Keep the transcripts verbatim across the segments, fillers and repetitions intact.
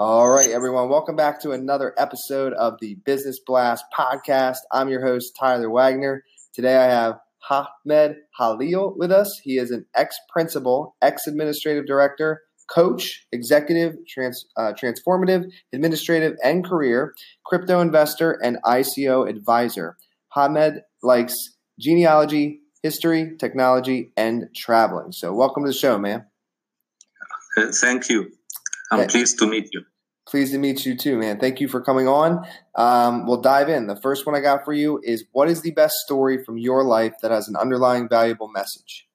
All right, everyone. Welcome back to another episode of the Business Blast podcast. I'm your host, Tyler Wagner. Today I have Ahmed Halil with us. He is an ex-principal, ex-administrative director, coach, executive, trans, uh, transformative, administrative, and career, crypto investor, and I C O advisor. Ahmed likes genealogy, history, technology, and traveling. So welcome to the show, man. Thank you. I'm yeah. pleased to meet you. Pleased to meet you too, man. Thank you for coming on. Um, we'll dive in. The first one I got for you is, what is the best story from your life that has an underlying valuable message?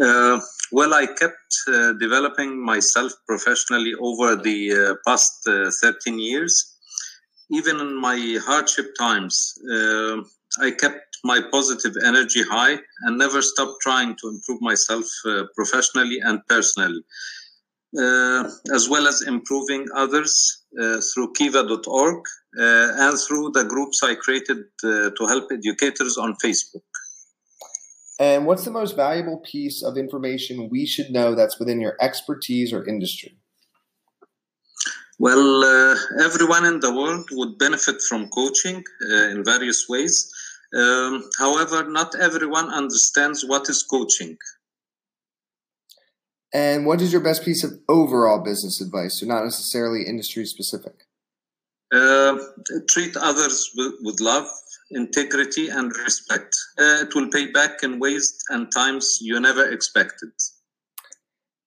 Uh, well, I kept uh, developing myself professionally over the uh, past uh, thirteen years. Even in my hardship times, uh, I kept my positive energy high and never stopped trying to improve myself uh, professionally and personally. Uh, as well as improving others uh, through kiva dot org uh, and through the groups I created uh, to help educators on Facebook. And what's the most valuable piece of information we should know that's within your expertise or industry? Well, uh, everyone in the world would benefit from coaching uh, in various ways. Um, however, not everyone understands what is coaching. And what is your best piece of overall business advice, so not necessarily industry-specific? Uh, treat others with, with love, integrity, and respect. Uh, it will pay back in ways and times you never expected.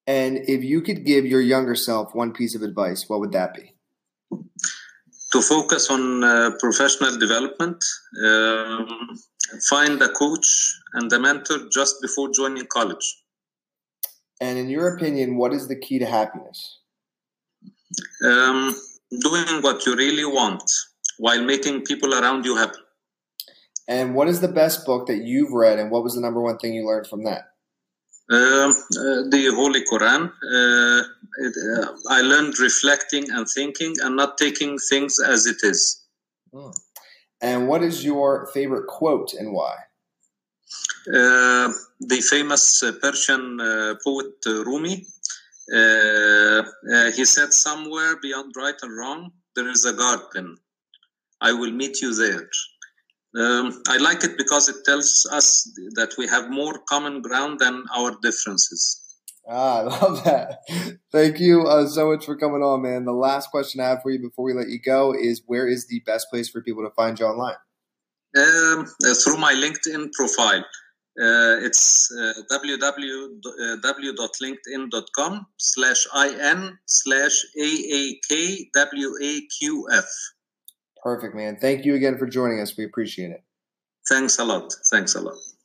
And if you could give your younger self one piece of advice, what would that be? To focus on uh, professional development, um, find a coach and a mentor just before joining college. And in your opinion, what is the key to happiness? Um, doing what you really want while making people around you happy. And what is the best book that you've read, and what was the number one thing you learned from that? Uh, uh, the Holy Quran. Uh, it, uh, I learned reflecting and thinking and not taking things as it is. Mm. And what is your favorite quote and why? Uh, the famous uh, Persian uh, poet uh, Rumi, uh, uh, he said, somewhere beyond right and wrong, there is a garden. I will meet you there. Um, I like it because it tells us that we have more common ground than our differences. Ah, I love that. Thank you uh, so much for coming on, man. The last question I have for you before we let you go is, where is the best place for people to find you online? Um, uh, through my LinkedIn profile. Uh, it's uh, www.linkedin.com slash IN slash AAKWAQF. Perfect, man. Thank you again for joining us. We appreciate it. Thanks a lot. Thanks a lot.